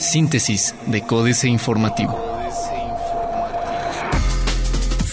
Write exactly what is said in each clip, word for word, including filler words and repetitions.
Síntesis de Códice Informativo.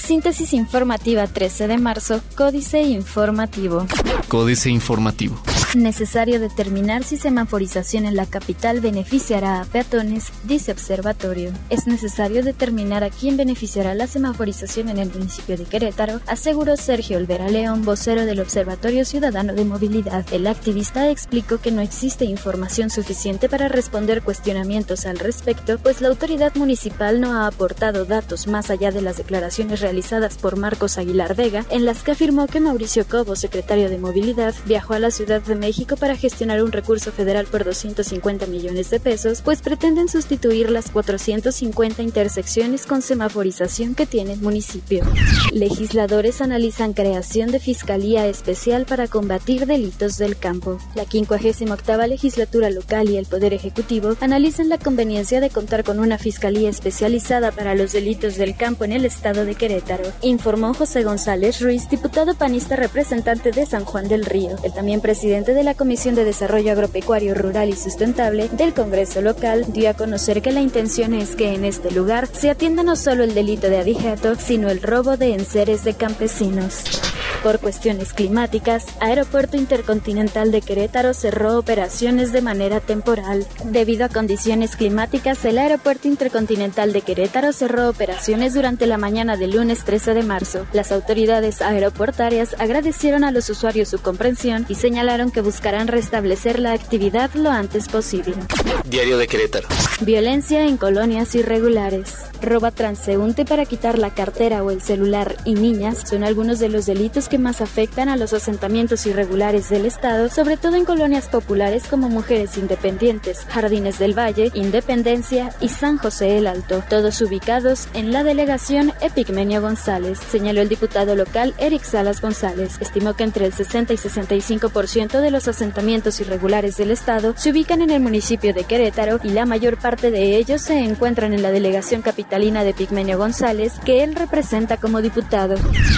Síntesis informativa trece de marzo, Códice Informativo. Códice Informativo. Necesario determinar si semaforización en la capital beneficiará a peatones, dice observatorio. Es necesario determinar a quién beneficiará la semaforización en el municipio de Querétaro, aseguró Sergio Olvera León, vocero del Observatorio Ciudadano de Movilidad. El activista explicó que no existe información suficiente para responder cuestionamientos al respecto, pues la autoridad municipal no ha aportado datos más allá de las declaraciones realizadas por Marcos Aguilar Vega, en las que afirmó que Mauricio Cobo, secretario de Movilidad, viajó a la Ciudad de México México para gestionar un recurso federal por doscientos cincuenta millones de pesos, pues pretenden sustituir las cuatrocientas cincuenta intersecciones con semaforización que tiene el municipio. Legisladores analizan creación de Fiscalía Especial para combatir delitos del campo. La quincuagésima octava Legislatura Local y el Poder Ejecutivo analizan la conveniencia de contar con una Fiscalía Especializada para los delitos del campo en el estado de Querétaro, informó José González Ruiz, diputado panista representante de San Juan del Río. El también presidente de la Comisión de Desarrollo Agropecuario Rural y Sustentable del Congreso Local dio a conocer que la intención es que en este lugar se atienda no solo el delito de abigeato, sino el robo de enseres de campesinos. Por cuestiones climáticas, Aeropuerto Intercontinental de Querétaro cerró operaciones de manera temporal. Debido a condiciones climáticas, el Aeropuerto Intercontinental de Querétaro cerró operaciones durante la mañana del lunes trece de marzo. Las autoridades aeroportuarias agradecieron a los usuarios su comprensión y señalaron que buscarán restablecer la actividad lo antes posible. Diario de Querétaro. Violencia en colonias irregulares. Roba transeúnte para quitar la cartera o el celular y niñas son algunos de los delitos que que más afectan a los asentamientos irregulares del estado, sobre todo en colonias populares como Mujeres Independientes, Jardines del Valle, Independencia y San José el Alto, todos ubicados en la delegación Epigmenio González, señaló el diputado local Érick Salas González. Estimó que entre el sesenta y sesenta y cinco por ciento de los asentamientos irregulares del estado se ubican en el municipio de Querétaro y la mayor parte de ellos se encuentran en la delegación capitalina de Epigmenio González, que él representa como diputado.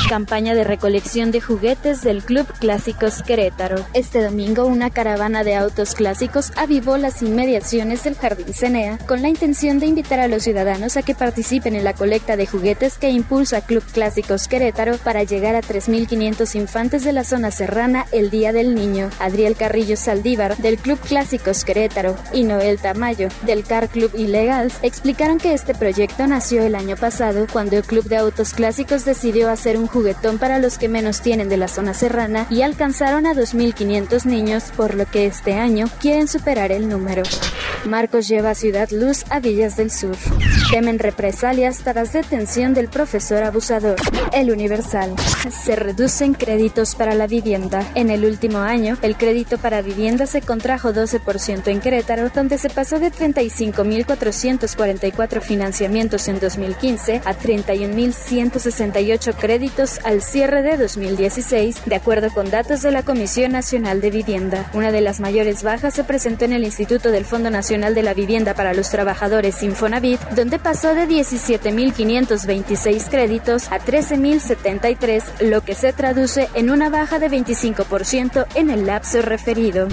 Campaña de recolección de juguetes del Club Clásicos Querétaro. Este domingo, una caravana de autos clásicos avivó las inmediaciones del Jardín Cenea con la intención de invitar a los ciudadanos a que participen en la colecta de juguetes que impulsa Club Clásicos Querétaro para llegar a tres mil quinientos infantes de la zona serrana el Día del Niño. Adriel Carrillo Saldívar, del Club Clásicos Querétaro, y Noel Tamayo, del Car Club Ilegals, explicaron que este proyecto nació el año pasado cuando el Club de Autos Clásicos decidió hacer un juguetón para los que menos tienen de la zona serrana y alcanzaron a dos mil quinientos niños, por lo que este año quieren superar el número. Marcos lleva a Ciudad Luz a Villas del Sur. Temen represalias tras detención del profesor abusador. El Universal. Se reducen créditos para la vivienda. En el último año, el crédito para vivienda se contrajo doce por ciento en Querétaro, donde se pasó de treinta y cinco mil cuatrocientos cuarenta y cuatro financiamientos en dos mil quince a treinta y un mil ciento sesenta y ocho créditos al cierre de dos mil dieciséis, de acuerdo con datos de la Comisión Nacional de Vivienda. Una de las mayores bajas se presentó en el Instituto del Fondo Nacional de la Vivienda para los Trabajadores, Infonavit, donde pasó de diecisiete mil quinientos veintiséis créditos a trece mil setenta y tres, lo que se traduce en una baja de veinticinco por ciento en el lapso referido.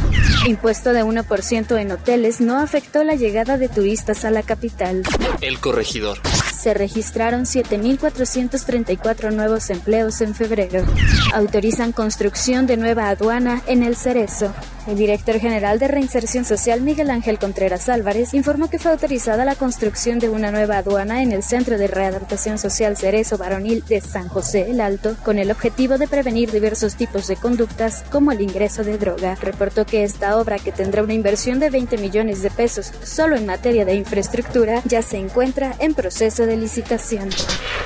Impuesto de uno por ciento en hoteles no afectó la llegada de turistas a la capital. El Corregidor. Se registraron siete mil cuatrocientos treinta y cuatro nuevos empleos en febrero. Autorizan construcción de nueva aduana en el Cerezo. El director general de Reinserción Social, Miguel Ángel Contreras Álvarez, informó que fue autorizada la construcción de una nueva aduana en el Centro de Readaptación Social Cerezo-Varonil de San José el Alto, con el objetivo de prevenir diversos tipos de conductas, como el ingreso de droga. Reportó que esta obra, que tendrá una inversión de veinte millones de pesos solo en materia de infraestructura, ya se encuentra en proceso de licitación.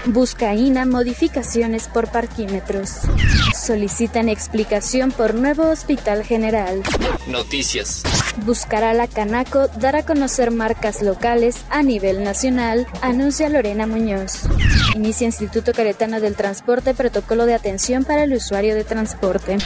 Busca I N A modificaciones por parquímetros. Solicitan explicación por nuevo hospital general. Noticias. Buscará la Canaco dar a conocer marcas locales a nivel nacional, anuncia Lorena Muñoz. Inicia Instituto Caretano del Transporte protocolo de atención para el usuario de transporte.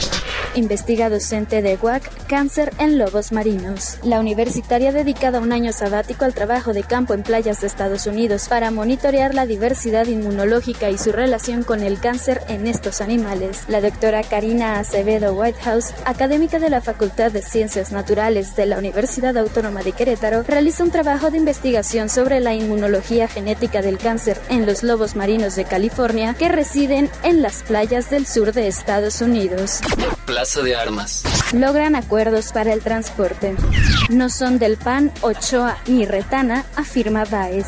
Investiga docente de U A C cáncer en lobos marinos. La universitaria dedicada un año sabático al trabajo de campo en playas de Estados Unidos para monitorear la diversidad inmunitaria inmunológica y su relación con el cáncer en estos animales. La doctora Karina Acevedo Whitehouse, académica de la Facultad de Ciencias Naturales de la Universidad Autónoma de Querétaro, realiza un trabajo de investigación sobre la inmunología genética del cáncer en los lobos marinos de California que residen en las playas del sur de Estados Unidos. Plaza de Armas. Logran acuerdos para el transporte. No son del P A N, Ochoa ni Retana, afirma Báez.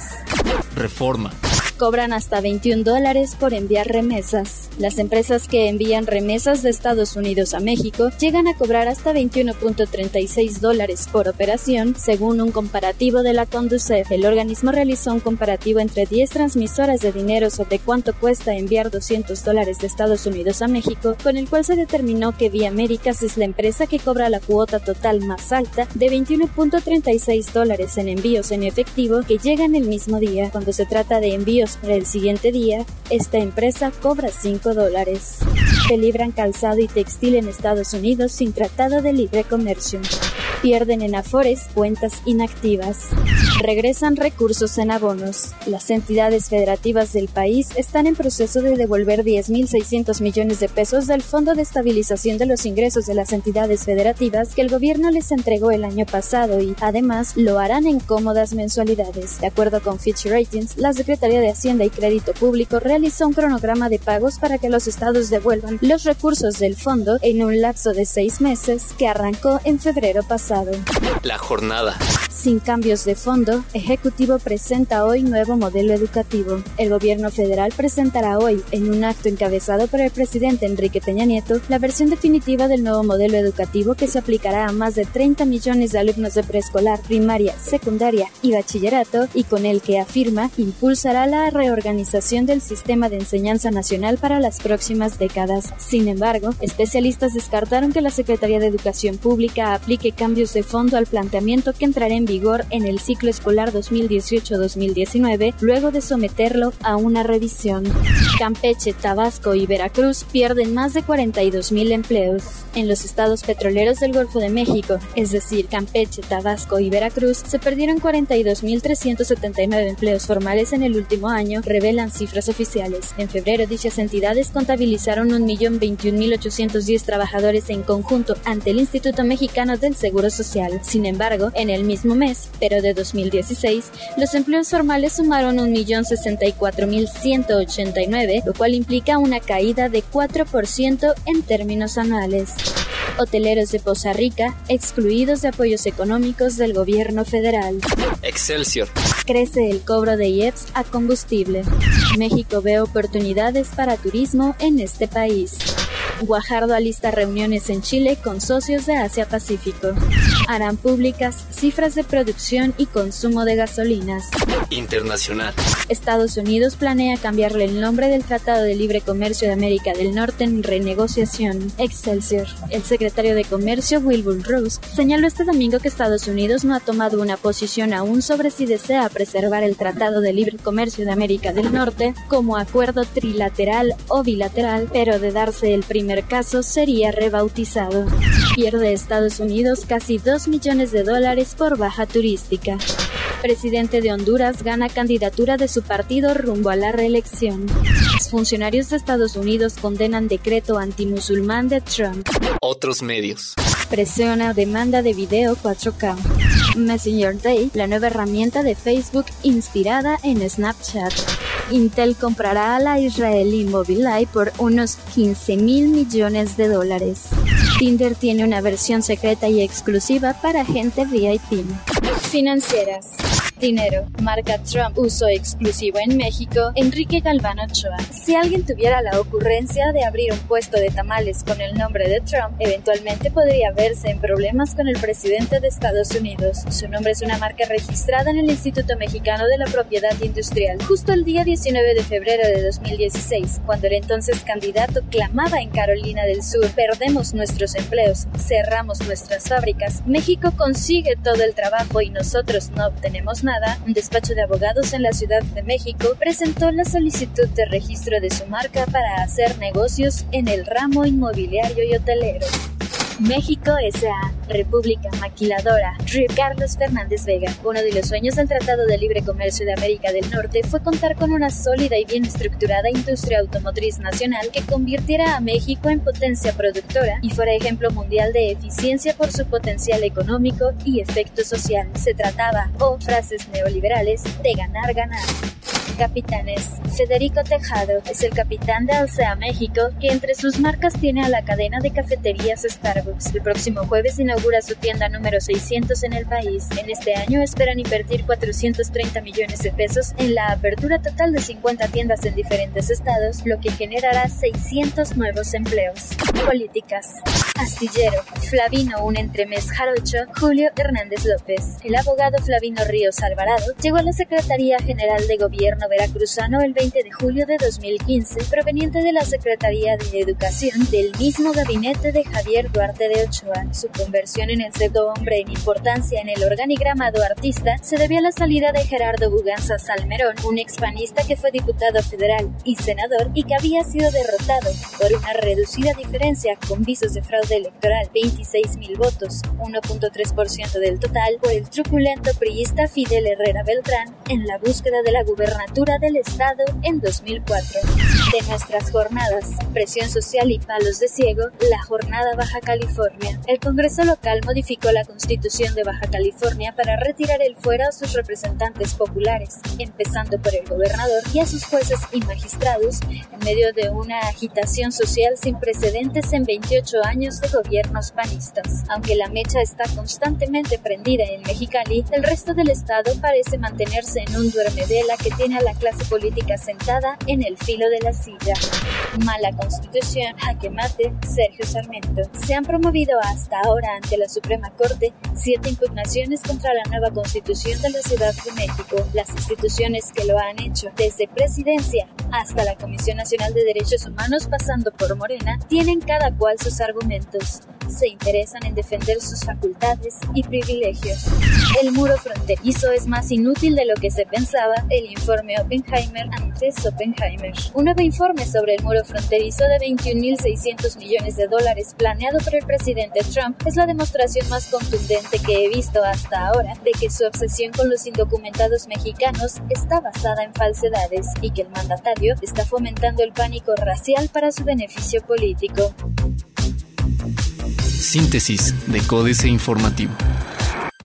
Reforma. Cobran hasta veintiún dólares por enviar remesas. Las empresas que envían remesas de Estados Unidos a México llegan a cobrar hasta veintiuno punto treinta y seis dólares por operación, según un comparativo de la Condusef. El organismo realizó un comparativo entre diez transmisoras de dinero sobre cuánto cuesta enviar doscientos dólares de Estados Unidos a México, con el cual se determinó que Viamericas es la empresa que cobra la cuota total más alta de veintiuno punto treinta y seis dólares en envíos en efectivo que llegan el mismo día. Cuando se trata de envíos para el siguiente día, esta empresa cobra cinco dólares. Se libran calzado y textil en Estados Unidos sin tratado de libre comercio. Pierden en Afores cuentas inactivas. Regresan recursos en abonos. Las entidades federativas del país están en proceso de devolver diez mil seiscientos millones de pesos del Fondo de Estabilización de los Ingresos de las Entidades Federativas que el gobierno les entregó el año pasado y, además, lo harán en cómodas mensualidades. De acuerdo con Fitch Ratings, la Secretaría de Hacienda y Crédito Público realizó un cronograma de pagos para que los estados devuelvan los recursos del fondo en un lapso de seis meses que arrancó en febrero pasado. La jornada. Sin cambios de fondo, Ejecutivo presenta hoy nuevo modelo educativo. El gobierno federal presentará hoy, en un acto encabezado por el presidente Enrique Peña Nieto, la versión definitiva del nuevo modelo educativo que se aplicará a más de treinta millones de alumnos de preescolar, primaria, secundaria y bachillerato, y con el que, afirma, impulsará la reorganización del sistema de enseñanza nacional para las próximas décadas. Sin embargo, especialistas descartaron que la Secretaría de Educación Pública aplique cambios de fondo al planteamiento que entrará en vigor en el ciclo escolar dos mil dieciocho dos mil diecinueve, luego de someterlo a una revisión. Campeche, Tabasco y Veracruz pierden más de cuarenta y dos mil empleos. En los estados petroleros del Golfo de México, es decir, Campeche, Tabasco y Veracruz, se perdieron cuarenta y dos mil trescientos setenta y nueve empleos formales en el último año, revelan cifras oficiales. En febrero, dichas entidades contabilizaron un millón veintiún mil ochocientos diez trabajadores en conjunto ante el Instituto Mexicano del Seguro Social. Sin embargo, en el mismo mes, pero de dos mil dieciséis, los empleos formales sumaron un millón sesenta y cuatro mil ciento ochenta y nueve, lo cual implica una caída de cuatro por ciento en términos anuales. Hoteleros de Poza Rica excluidos de apoyos económicos del gobierno federal. Excelsior. Crece el cobro de I E P S a combustible. México ve oportunidades para turismo en este país. Guajardo alista reuniones en Chile con socios de Asia-Pacífico. Harán públicas cifras de producción y consumo de gasolinas. Internacional. Estados Unidos planea cambiarle el nombre del Tratado de Libre Comercio de América del Norte en renegociación. Excelsior. El secretario de Comercio, Wilbur Ross, señaló este domingo que Estados Unidos no ha tomado una posición aún sobre si desea preservar el Tratado de Libre Comercio de América del Norte como acuerdo trilateral o bilateral, pero de darse el primer caso sería rebautizado. Pierde Estados Unidos casi dos millones de dólares por baja turística. Presidente de Honduras gana candidatura de su partido rumbo a la reelección. Funcionarios de Estados Unidos condenan decreto antimusulmán de Trump. Otros medios. Presiona demanda de video cuatro K. Messenger Day, la nueva herramienta de Facebook inspirada en Snapchat. Intel comprará a la israelí Mobileye por unos quince mil millones de dólares. Tinder tiene una versión secreta y exclusiva para gente V I P. Financieras. Dinero. Marca Trump. Uso exclusivo en México. Enrique Galván Ochoa. Si alguien tuviera la ocurrencia de abrir un puesto de tamales con el nombre de Trump, eventualmente podría verse en problemas con el presidente de Estados Unidos. Su nombre es una marca registrada en el Instituto Mexicano de la Propiedad Industrial, justo el día diecinueve de febrero de dos mil dieciséis, cuando el entonces candidato clamaba en Carolina del Sur: perdemos nuestros empleos, cerramos nuestras fábricas, México consigue todo el trabajo y nosotros no obtenemos nada. Un despacho de abogados en la Ciudad de México presentó la solicitud de registro de su marca para hacer negocios en el ramo inmobiliario y hotelero. México S A República Maquiladora. R I P. Carlos Fernández Vega. Uno de los sueños del Tratado de Libre Comercio de América del Norte fue contar con una sólida y bien estructurada industria automotriz nacional que convirtiera a México en potencia productora y fuera ejemplo mundial de eficiencia por su potencial económico y efecto social. Se trataba, o frases neoliberales, de ganar, ganar. Capitanes. Federico Tejado es el capitán de Alsea México, que entre sus marcas tiene a la cadena de cafeterías Starbucks. El próximo jueves inaugura su tienda número seiscientos en el país. En este año esperan invertir cuatrocientos treinta millones de pesos en la apertura total de cincuenta tiendas en diferentes estados, lo que generará seiscientos nuevos empleos. Políticas. Astillero. Flavino, un entremés jarocho. Julio Hernández López. El abogado Flavino Ríos Alvarado llegó a la Secretaría General de Gobierno veracruzano el veinte de julio de dos mil quince, proveniente de la Secretaría de Educación del mismo gabinete de Javier Duarte de Ochoa. Su conversión en el segundo hombre en importancia en el organigrama duartista se debió a la salida de Gerardo Buganza Salmerón, un expanista que fue diputado federal y senador y que había sido derrotado por una reducida diferencia con visos de fraude electoral, veintiséis mil votos, uno punto tres por ciento del total, por el truculento priista Fidel Herrera Beltrán en la búsqueda de la gubernatura del Estado en dos mil cuatro. De nuestras jornadas, presión social y palos de ciego, la jornada Baja California. El Congreso local modificó la Constitución de Baja California para retirar el fuero a sus representantes populares, empezando por el gobernador y a sus jueces y magistrados, en medio de una agitación social sin precedentes en veintiocho años de gobiernos panistas. Aunque la mecha está constantemente prendida en Mexicali, el resto del Estado parece mantenerse en un duermevela que tiene a la clase política sentada en el filo de la silla. Mala constitución, jaque mate, Sergio Sarmiento. Se han promovido hasta ahora ante la Suprema Corte siete impugnaciones contra la nueva constitución de la Ciudad de México. Las instituciones que lo han hecho, desde Presidencia hasta la Comisión Nacional de Derechos Humanos pasando por Morena, tienen cada cual sus argumentos. Se interesan en defender sus facultades y privilegios. El muro fronterizo es más inútil de lo que se pensaba, el informe Oppenheimer antes Oppenheimer. Un nuevo informe sobre el muro fronterizo de veintiún mil seiscientos millones de dólares planeado por el presidente Trump es la demostración más contundente que he visto hasta ahora de que su obsesión con los indocumentados mexicanos está basada en falsedades y que el mandatario está fomentando el pánico racial para su beneficio político. Síntesis de Códice Informativo.